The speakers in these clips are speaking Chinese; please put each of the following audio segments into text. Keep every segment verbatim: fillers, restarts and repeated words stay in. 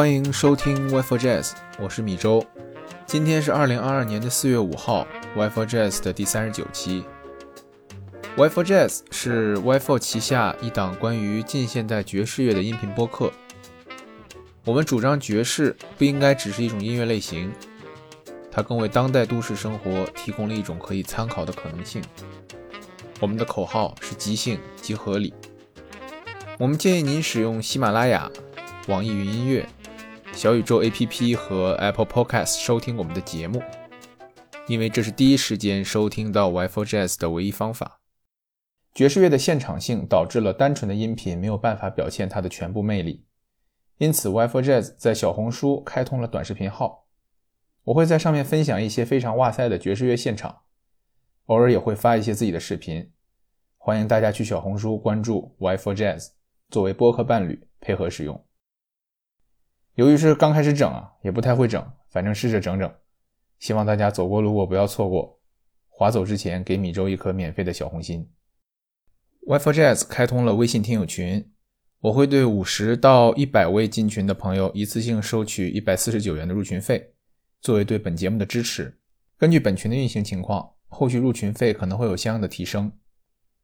欢迎收听 Y four Jazz， 我是米周。今天是二零二二年的四月五号， Y four Jazz 的第三十九期。 Y four Jazz 是 Y four 旗下一档关于近现代爵士乐的音频播客。我们主张爵士不应该只是一种音乐类型，它更为当代都市生活提供了一种可以参考的可能性。我们的口号是即兴即合理。我们建议您使用喜马拉雅、网易云音乐、小宇宙 A P P 和 Apple Podcast 收听我们的节目，因为这是第一时间收听到 Y four Jazz 的唯一方法。爵士乐的现场性导致了单纯的音频没有办法表现它的全部魅力，因此 Y four Jazz 在小红书开通了短视频号，我会在上面分享一些非常哇塞的爵士乐现场，偶尔也会发一些自己的视频，欢迎大家去小红书关注 Y four Jazz 作为播客伴侣配合使用。由于是刚开始整啊，也不太会整，反正试着整整，希望大家走过路过不要错过，划走之前给米周一颗免费的小红心。 Y four Jazz 开通了微信听友群，我会对五十到一百位进群的朋友一次性收取一百四十九元的入群费，作为对本节目的支持。根据本群的运行情况，后续入群费可能会有相应的提升。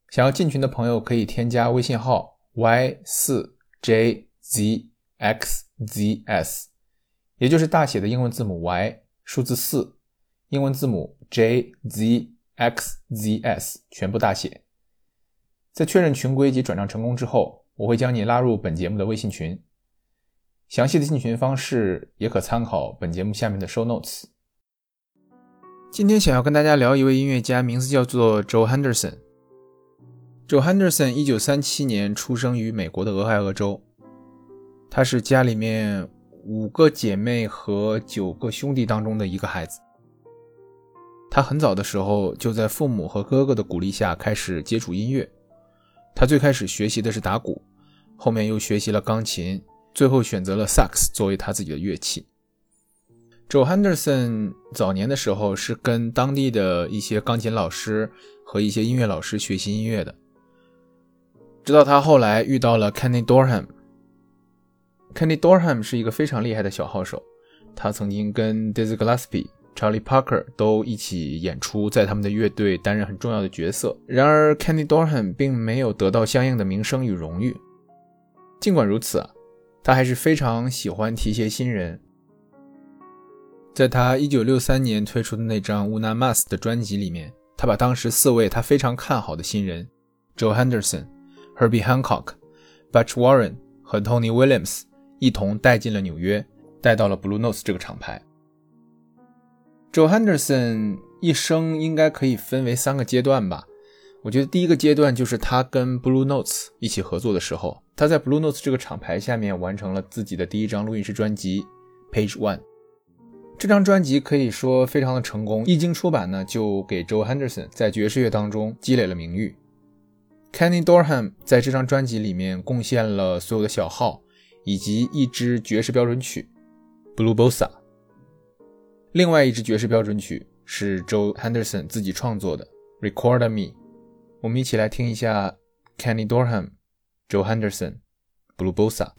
想要进群的朋友可以添加微信号 Y four J Z X Z S， 也就是大写的英文字母 Y 数字四，英文字母 J Z X Z S 全部大写。在确认群规及转账成功之后，我会将你拉入本节目的微信群，详细的进群方式也可参考本节目下面的 show notes。 今天想要跟大家聊一位音乐家，名字叫做 Joe Henderson。 Joe Henderson 一九三七年出生于美国的俄亥俄州，他是家里面五个姐妹和九个兄弟当中的一个孩子。他很早的时候就在父母和哥哥的鼓励下开始接触音乐，他最开始学习的是打鼓，后面又学习了钢琴，最后选择了萨克斯作为他自己的乐器。 Joe Henderson 早年的时候是跟当地的一些钢琴老师和一些音乐老师学习音乐的，直到他后来遇到了 Kenny Dorham。 Kenny Dorham 是一个非常厉害的小号手，他曾经跟 Dizzy Gillespie、 Charlie Parker 都一起演出，在他们的乐队担任很重要的角色。然而 Kenny Dorham 并没有得到相应的名声与荣誉，尽管如此啊，他还是非常喜欢提携新人。在他一九六三年推出的那张 Una Mas 的专辑里面，他把当时四位他非常看好的新人 Joe Henderson、 Herbie Hancock、 Butch Warren 和 Tony Williams 一同带进了纽约，带到了 Blue Notes 这个厂牌。 Joe Henderson 一生应该可以分为三个阶段吧，我觉得第一个阶段就是他跟 Blue Notes 一起合作的时候，他在 Blue Notes 这个厂牌下面完成了自己的第一张录音室专辑 Page One。 这张专辑可以说非常的成功，一经出版呢，就给 Joe Henderson 在爵士乐当中积累了名誉。 Kenny Dorham 在这张专辑里面贡献了所有的小号以及一支爵士标准曲 Blue Bossa， 另外一支爵士标准曲是 Joe Henderson 自己创作的 Recordami。我们一起来听一下 Kenny Dorham、 Joe Henderson、 Blue Bossa。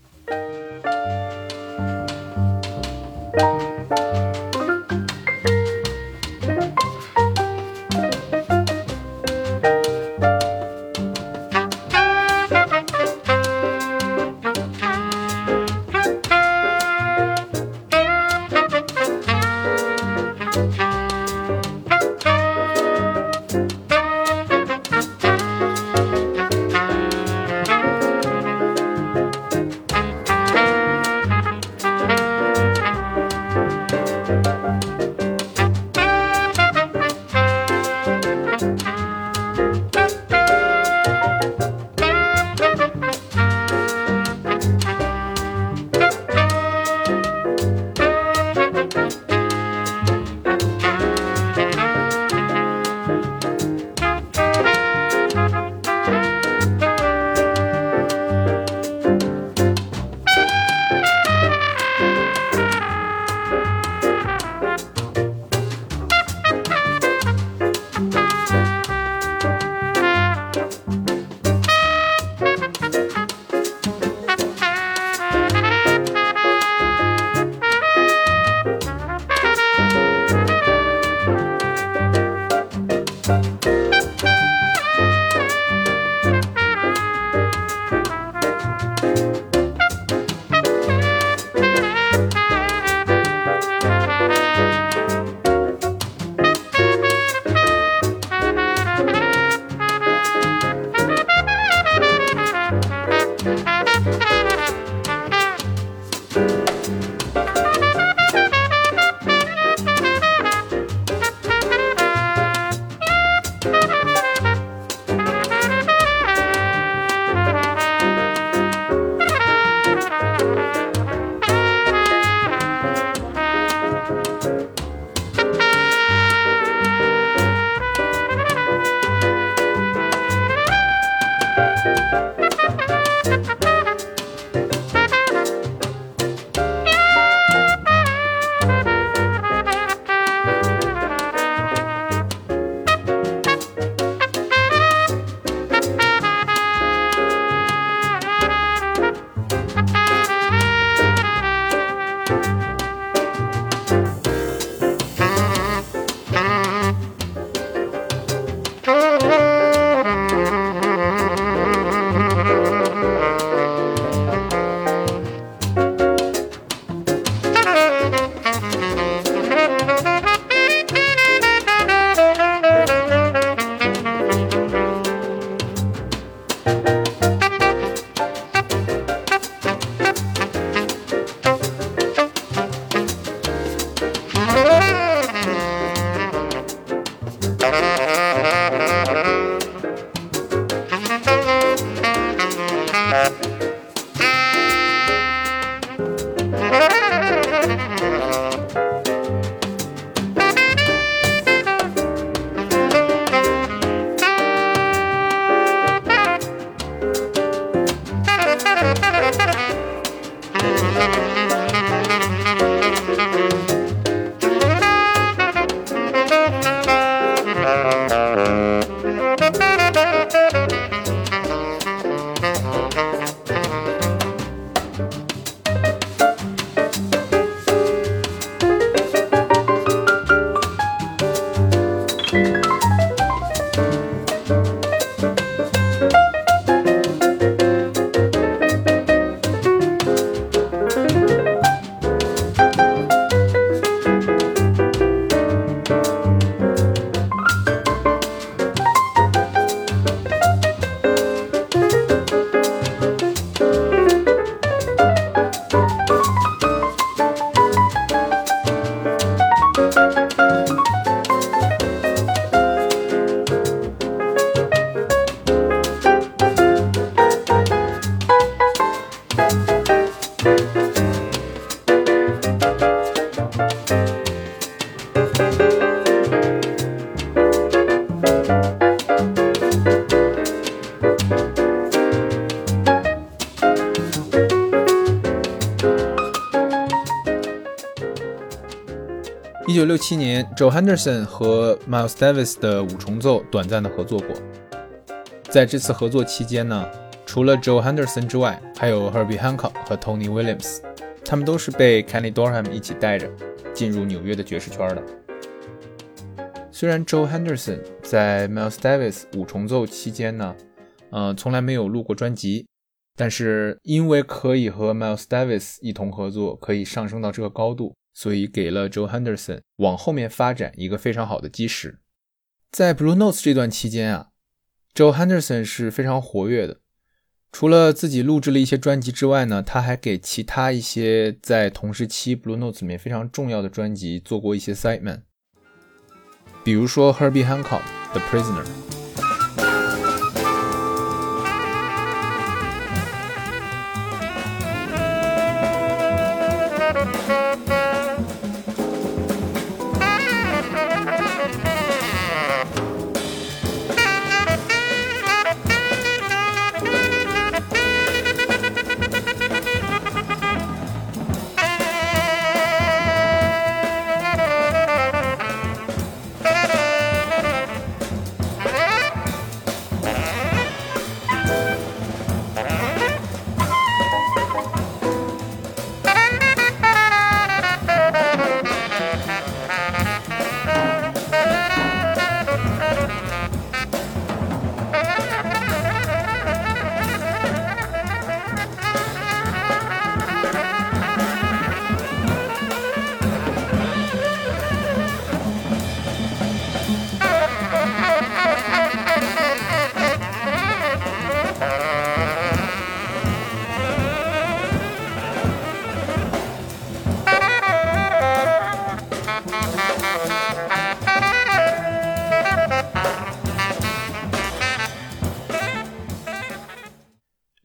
一九六七年 Joe Henderson 和 Miles Davis 的五重奏短暂的合作过。在这次合作期间呢，除了 Joe Henderson 之外，还有 Herbie Hancock 和 Tony Williams， 他们都是被 Kenny Dorham 一起带着进入纽约的爵士圈的。虽然 Joe Henderson 在 Miles Davis 五重奏期间呢，呃，从来没有录过专辑，但是因为可以和 Miles Davis 一同合作，可以上升到这个高度，所以给了 Joe Henderson 往后面发展一个非常好的基石。在 Blue Notes 这段期间啊， Joe Henderson 是非常活跃的，除了自己录制了一些专辑之外呢，他还给其他一些在同时期 Blue Notes 里面非常重要的专辑做过一些 sideman， 比如说 Herbie Hancock The Prisoner。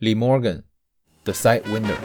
Lee Morgan, The Sidewinder。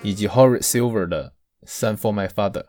以及 Art Silver 的 Son for my father。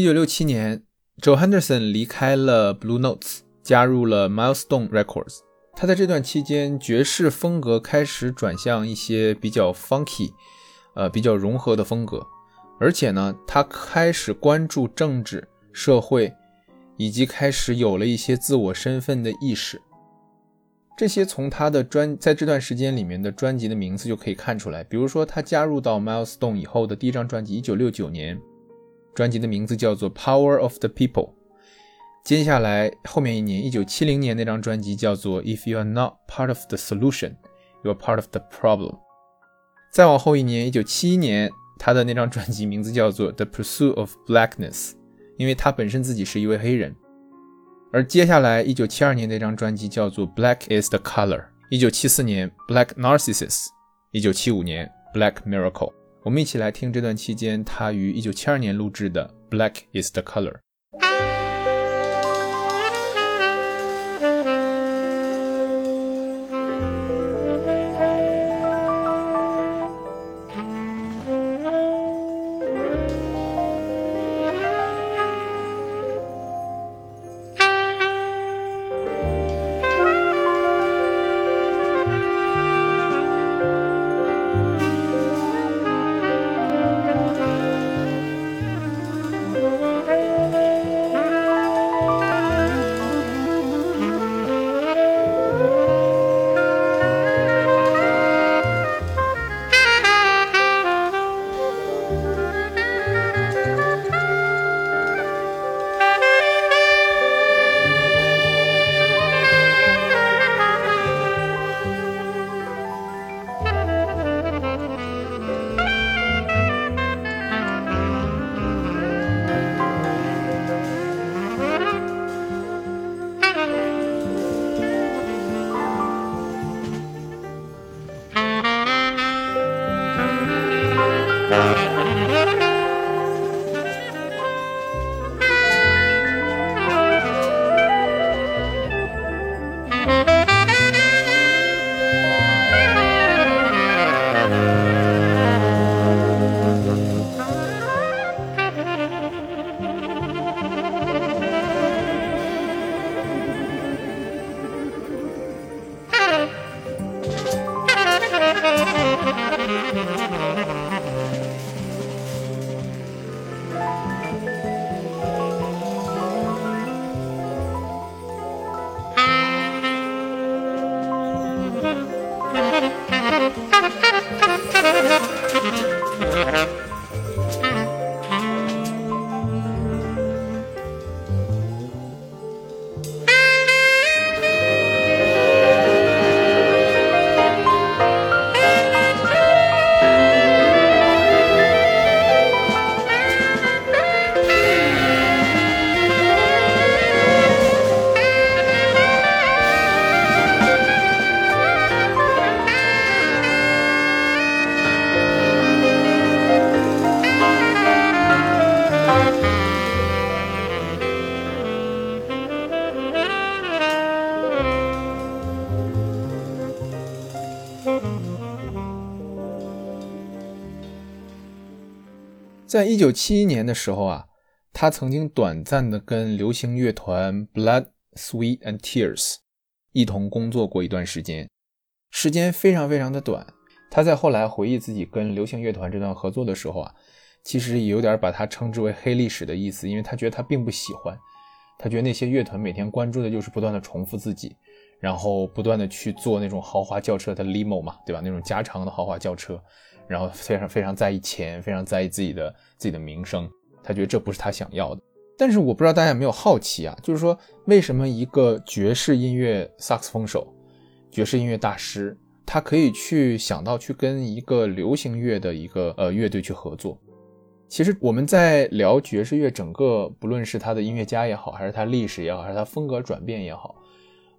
一九六七年 Joe Henderson 离开了 Blue Notes， 加入了 Milestone Records。 他在这段期间爵士风格开始转向一些比较 funky、呃、比较融合的风格，而且呢他开始关注政治社会，以及开始有了一些自我身份的意识。这些从他的专在这段时间里面的专辑的名字就可以看出来，比如说他加入到 Milestone 以后的第一张专辑一九六九年，专辑的名字叫做 Power of the People。 接下来后面一年一九七零年那张专辑叫做 If you are not part of the solution You are part of the problem。 再往后一年一九七一年他的那张专辑名字叫做 The Pursuit of Blackness， 因为他本身自己是一位黑人。而接下来一九七二年那张专辑叫做 Black is the Color， 一九七四年 Black Narcissus， 一九七五年 Black Miracle。 我们一起来听这段期间他于一九七二年录制的 Black is the Color。在一九七一年的时候啊，他曾经短暂的跟流行乐团 Blood, Sweat and Tears 一同工作过一段时间，时间非常非常的短。他在后来回忆自己跟流行乐团这段合作的时候啊，其实也有点把他称之为黑历史的意思，因为他觉得他并不喜欢，他觉得那些乐团每天关注的就是不断的重复自己，然后不断的去坐那种豪华轿车的 limo 嘛，对吧？那种加长的豪华轿车，然后非常非常在意钱，非常在意自己的自己的名声，他觉得这不是他想要的。但是我不知道大家有没有好奇啊，就是说为什么一个爵士音乐萨克斯风手、爵士音乐大师，他可以去想到去跟一个流行乐的一个呃乐队去合作？其实我们在聊爵士乐整个，不论是他的音乐家也好，还是他历史也好，还是他风格转变也好，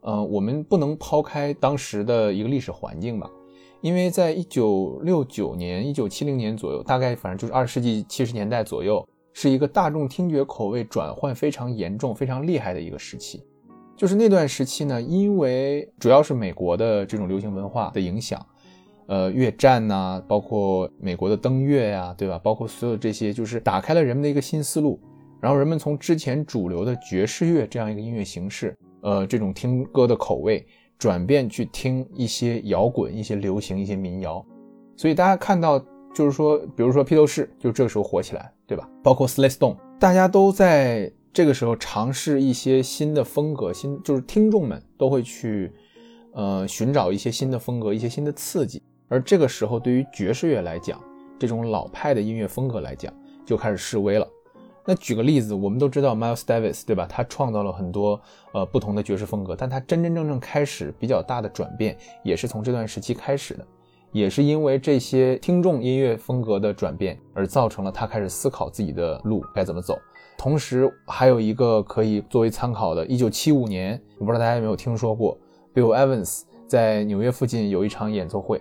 呃，我们不能抛开当时的一个历史环境吧。因为在一九六九年一九七零年左右，大概反正就是二十世纪七十年代左右，是一个大众听觉口味转换非常严重非常厉害的一个时期。就是那段时期呢，因为主要是美国的这种流行文化的影响，呃，越战啊，包括美国的登月啊，对吧，包括所有这些，就是打开了人们的一个新思路，然后人们从之前主流的爵士乐这样一个音乐形式，呃，这种听歌的口味转变去听一些摇滚、一些流行、一些民谣。所以大家看到就是说，比如说披头士就这个时候火起来，对吧？包括 Slade Stone， 大家都在这个时候尝试一些新的风格，新就是听众们都会去呃寻找一些新的风格，一些新的刺激。而这个时候对于爵士乐来讲，这种老派的音乐风格来讲，就开始式微了。那举个例子，我们都知道 Miles Davis， 对吧？他创造了很多呃不同的爵士风格，但他真真正正开始比较大的转变也是从这段时期开始的。也是因为这些听众音乐风格的转变，而造成了他开始思考自己的路该怎么走。同时还有一个可以作为参考的一九七五年，我不知道大家有没有听说过 Bill Evans 在纽约附近有一场演奏会。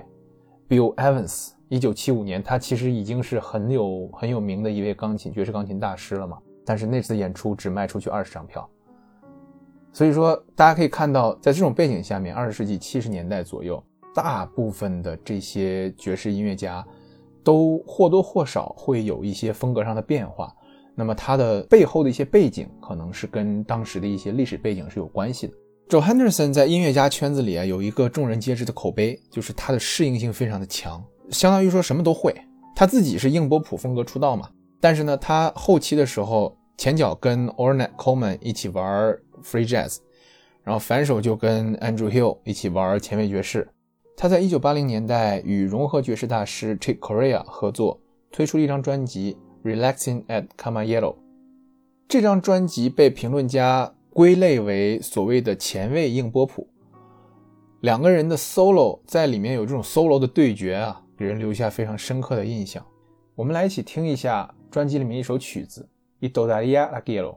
Bill Evans 一九七五年他其实已经是很有很有名的一位钢琴爵士钢琴大师了嘛，但是那次演出只卖出去二十张票。所以说大家可以看到，在这种背景下面，二十世纪七十年代左右，大部分的这些爵士音乐家都或多或少会有一些风格上的变化，那么它的背后的一些背景可能是跟当时的一些历史背景是有关系的。 Joe Henderson 在音乐家圈子里啊，有一个众人皆知的口碑，就是他的适应性非常的强，相当于说什么都会。他自己是硬波普风格出道嘛，但是呢他后期的时候前脚跟 Ornette Coleman 一起玩 Free Jazz， 然后反手就跟 Andrew Hill 一起玩前卫爵士。他在一九八零年代与融合爵士大师 Chick Corea 合作，推出了一张专辑 Relaxing at Camaillero。 这张专辑被评论家归类为所谓的前卫硬波普。两个人的 solo 在里面有这种 solo 的对决啊，给人留下非常深刻的印象。我们来一起听一下专辑里面一首曲子 I Todaría la Quiero。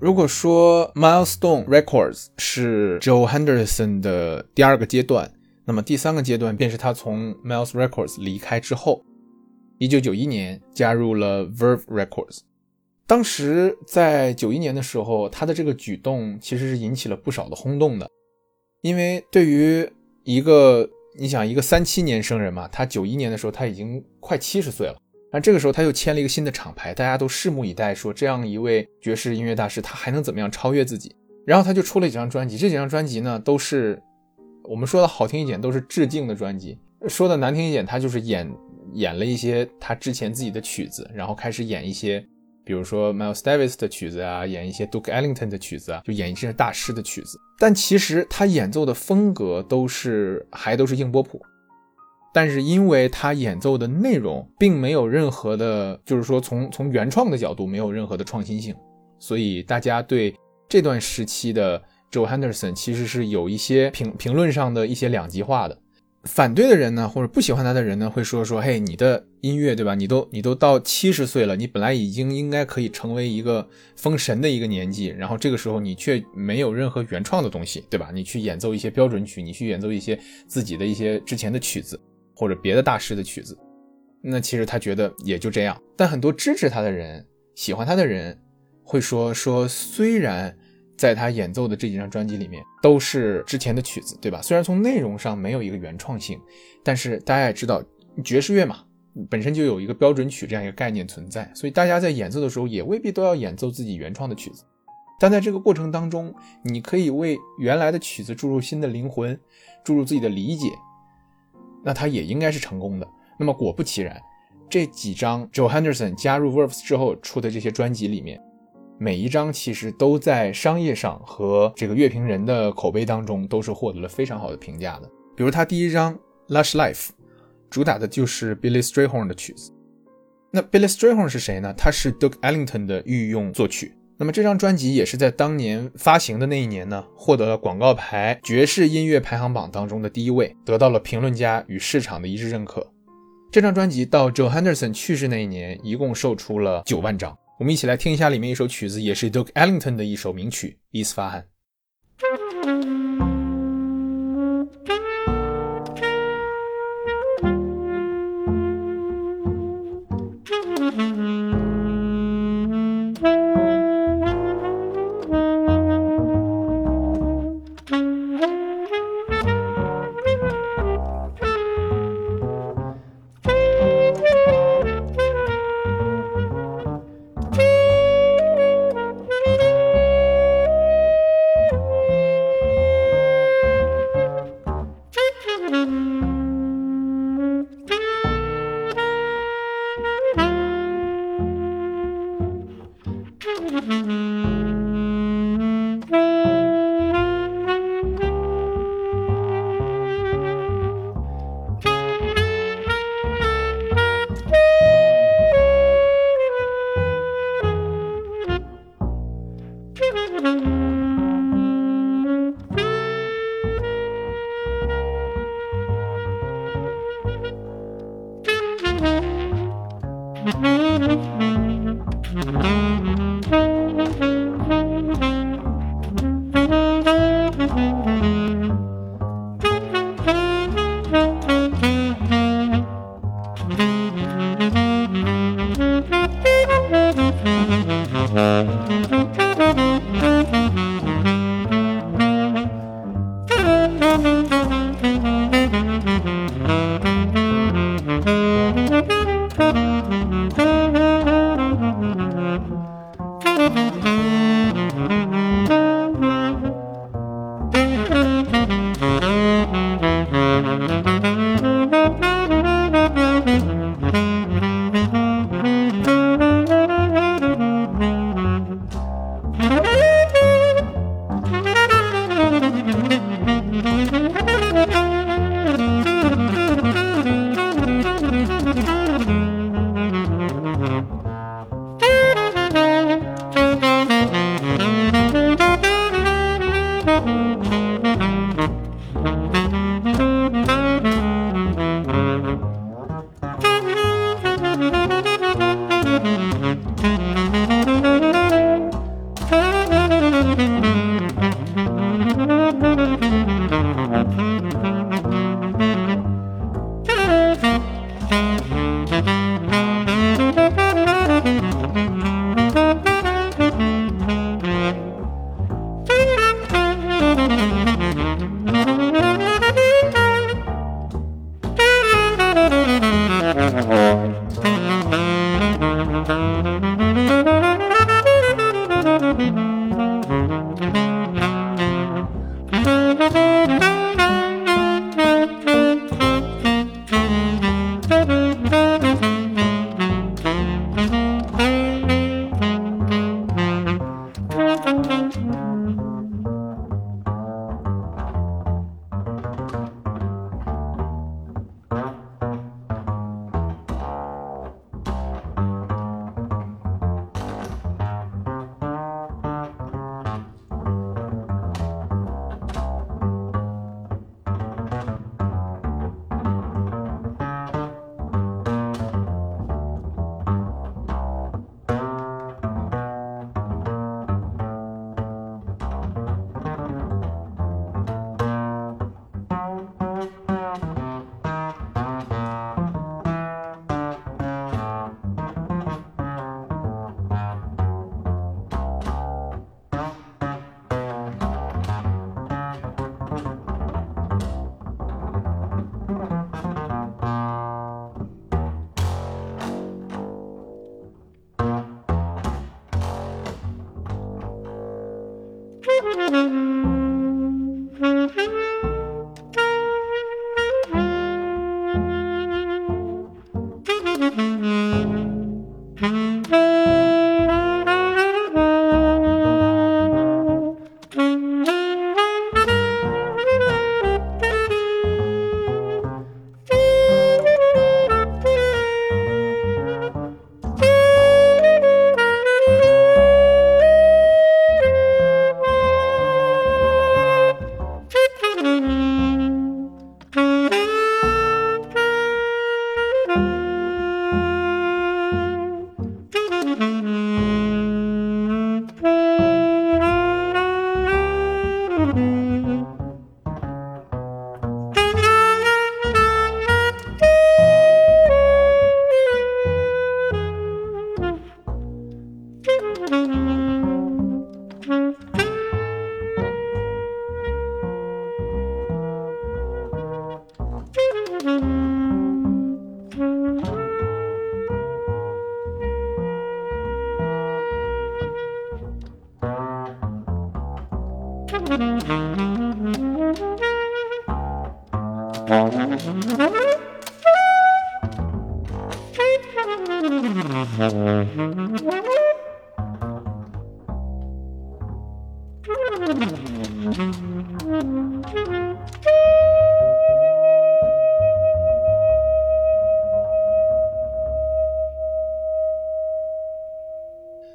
如果说 Milestone Records 是 Joe Henderson 的第二个阶段，那么第三个阶段便是他从 Miles Records 离开之后，一九九一年加入了 Verve Records。 当时在九一年的时候，他的这个举动其实是引起了不少的轰动的，因为对于一个你想一个三七年生人嘛，他九一年的时候他已经快七十岁了，但这个时候他又签了一个新的厂牌，大家都拭目以待，说这样一位爵士音乐大师他还能怎么样超越自己。然后他就出了几张专辑，这几张专辑呢都是我们说的好听一点都是致敬的专辑，说的难听一点他就是演演了一些他之前自己的曲子，然后开始演一些比如说 Miles Davis 的曲子啊，演一些 Duke Ellington 的曲子啊，就演一些大师的曲子，但其实他演奏的风格都是还都是硬波普。但是因为他演奏的内容并没有任何的，就是说从从原创的角度没有任何的创新性，所以大家对这段时期的 Joe Henderson 其实是有一些评评论上的一些两极化的。反对的人呢，或者不喜欢他的人呢，会说说，嘿，你的音乐对吧？你都你都到七十岁了，你本来已经应该可以成为一个封神的一个年纪，然后这个时候你却没有任何原创的东西，对吧？你去演奏一些标准曲，你去演奏一些自己的一些之前的曲子，或者别的大师的曲子。那其实他觉得也就这样。但很多支持他的人、喜欢他的人会说说，虽然在他演奏的这几张专辑里面都是之前的曲子，对吧？虽然从内容上没有一个原创性，但是大家也知道爵士乐嘛，本身就有一个标准曲这样一个概念存在，所以大家在演奏的时候也未必都要演奏自己原创的曲子，但在这个过程当中你可以为原来的曲子注入新的灵魂，注入自己的理解，那它也应该是成功的。那么果不其然，这几张 Joe Henderson 加入 Verve 之后出的这些专辑里面，每一张其实都在商业上和这个乐评人的口碑当中都是获得了非常好的评价的。比如他第一张 Lush Life 主打的就是 Billy Strayhorn 的曲子。那 Billy Strayhorn 是谁呢？他是 Duke Ellington 的御用作曲。那么这张专辑也是在当年发行的那一年呢，获得了广告牌爵士音乐排行榜当中的第一位，得到了评论家与市场的一致认可。这张专辑到 Joe Henderson 去世那一年一共售出了九万张。我们一起来听一下里面一首曲子，也是 Duke Ellington 的一首名曲《伊斯法罕》。Thank you.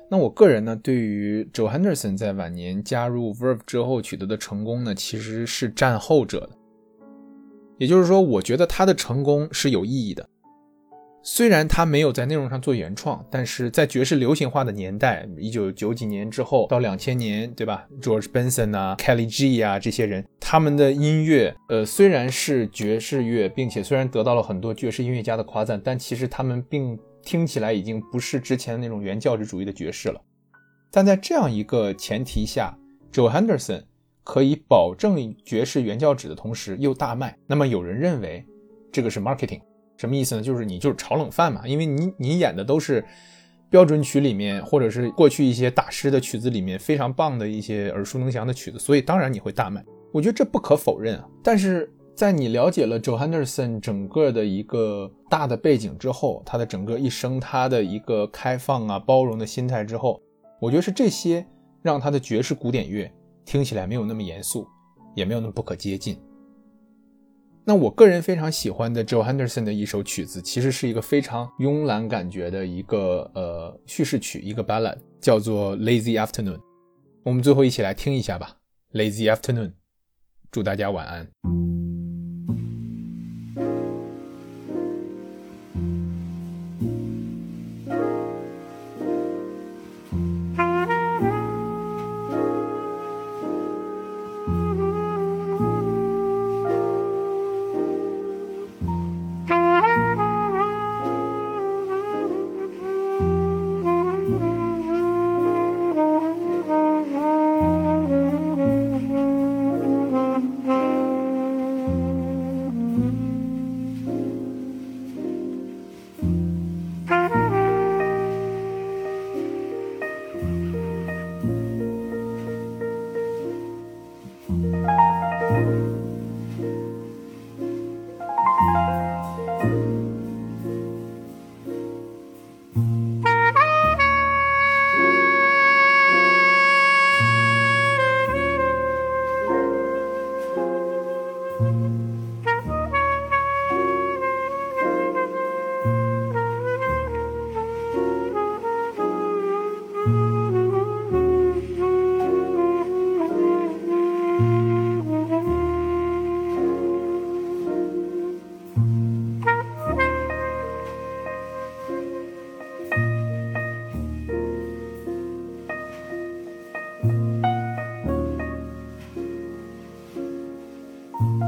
那我个人呢，对于 Joe Henderson 在晚年加入 Verve 之后取得的成功呢，其实是占后者的。也就是说，我觉得他的成功是有意义的。虽然他没有在内容上做原创，但是在爵士流行化的年代 ,一九九几 年之后到两千年，对吧 ,George Benson 啊 ,Kelly G 啊这些人，他们的音乐呃虽然是爵士乐，并且虽然得到了很多爵士音乐家的夸赞，但其实他们并听起来已经不是之前那种原教旨主义的爵士了。但在这样一个前提下， Joe Henderson 可以保证爵士原教旨的同时又大卖。那么有人认为这个是 marketing。什么意思呢？就是你就是炒冷饭嘛，因为你你演的都是标准曲里面，或者是过去一些大师的曲子里面非常棒的一些耳熟能详的曲子，所以当然你会大卖。我觉得这不可否认啊。但是在你了解了 Joe Henderson 整个的一个大的背景之后，他的整个一生，他的一个开放啊包容的心态之后，我觉得是这些让他的爵士古典乐听起来没有那么严肃，也没有那么不可接近。那我个人非常喜欢的 Joe Henderson 的一首曲子，其实是一个非常慵懒感觉的一个呃叙事曲，一个 ballad， 叫做 Lazy Afternoon。 我们最后一起来听一下吧， Lazy Afternoon， 祝大家晚安。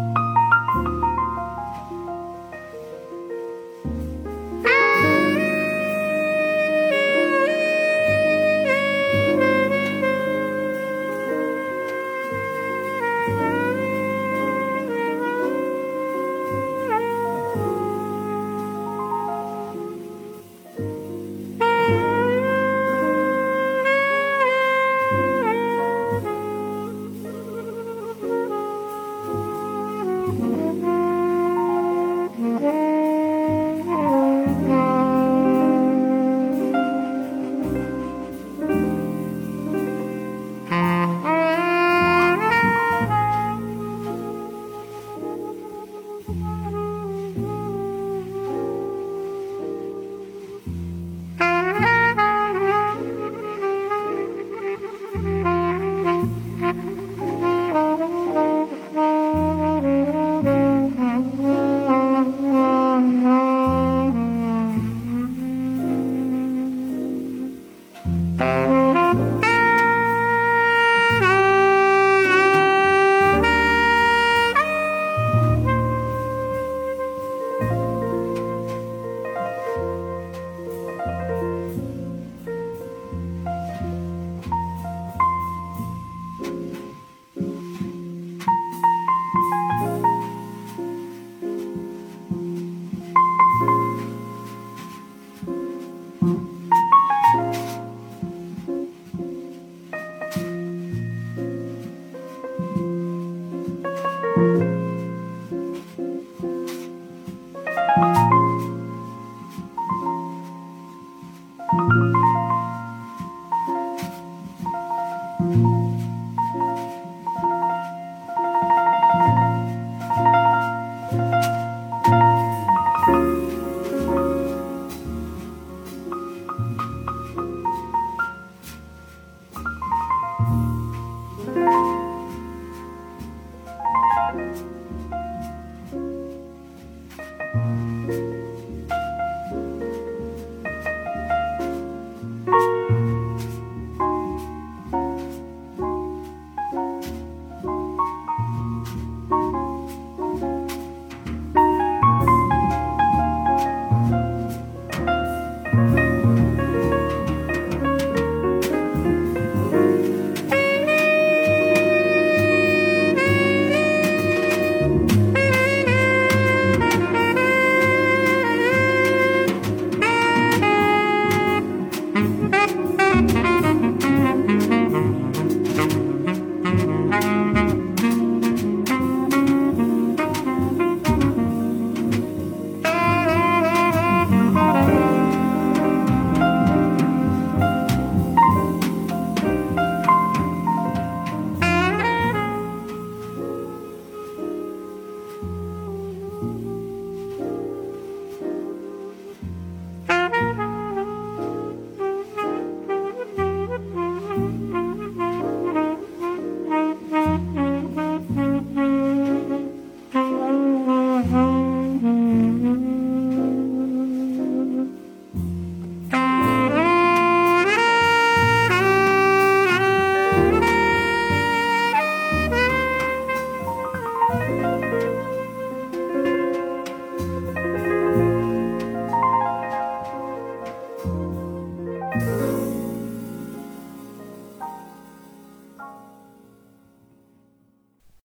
Thank you. Thank you.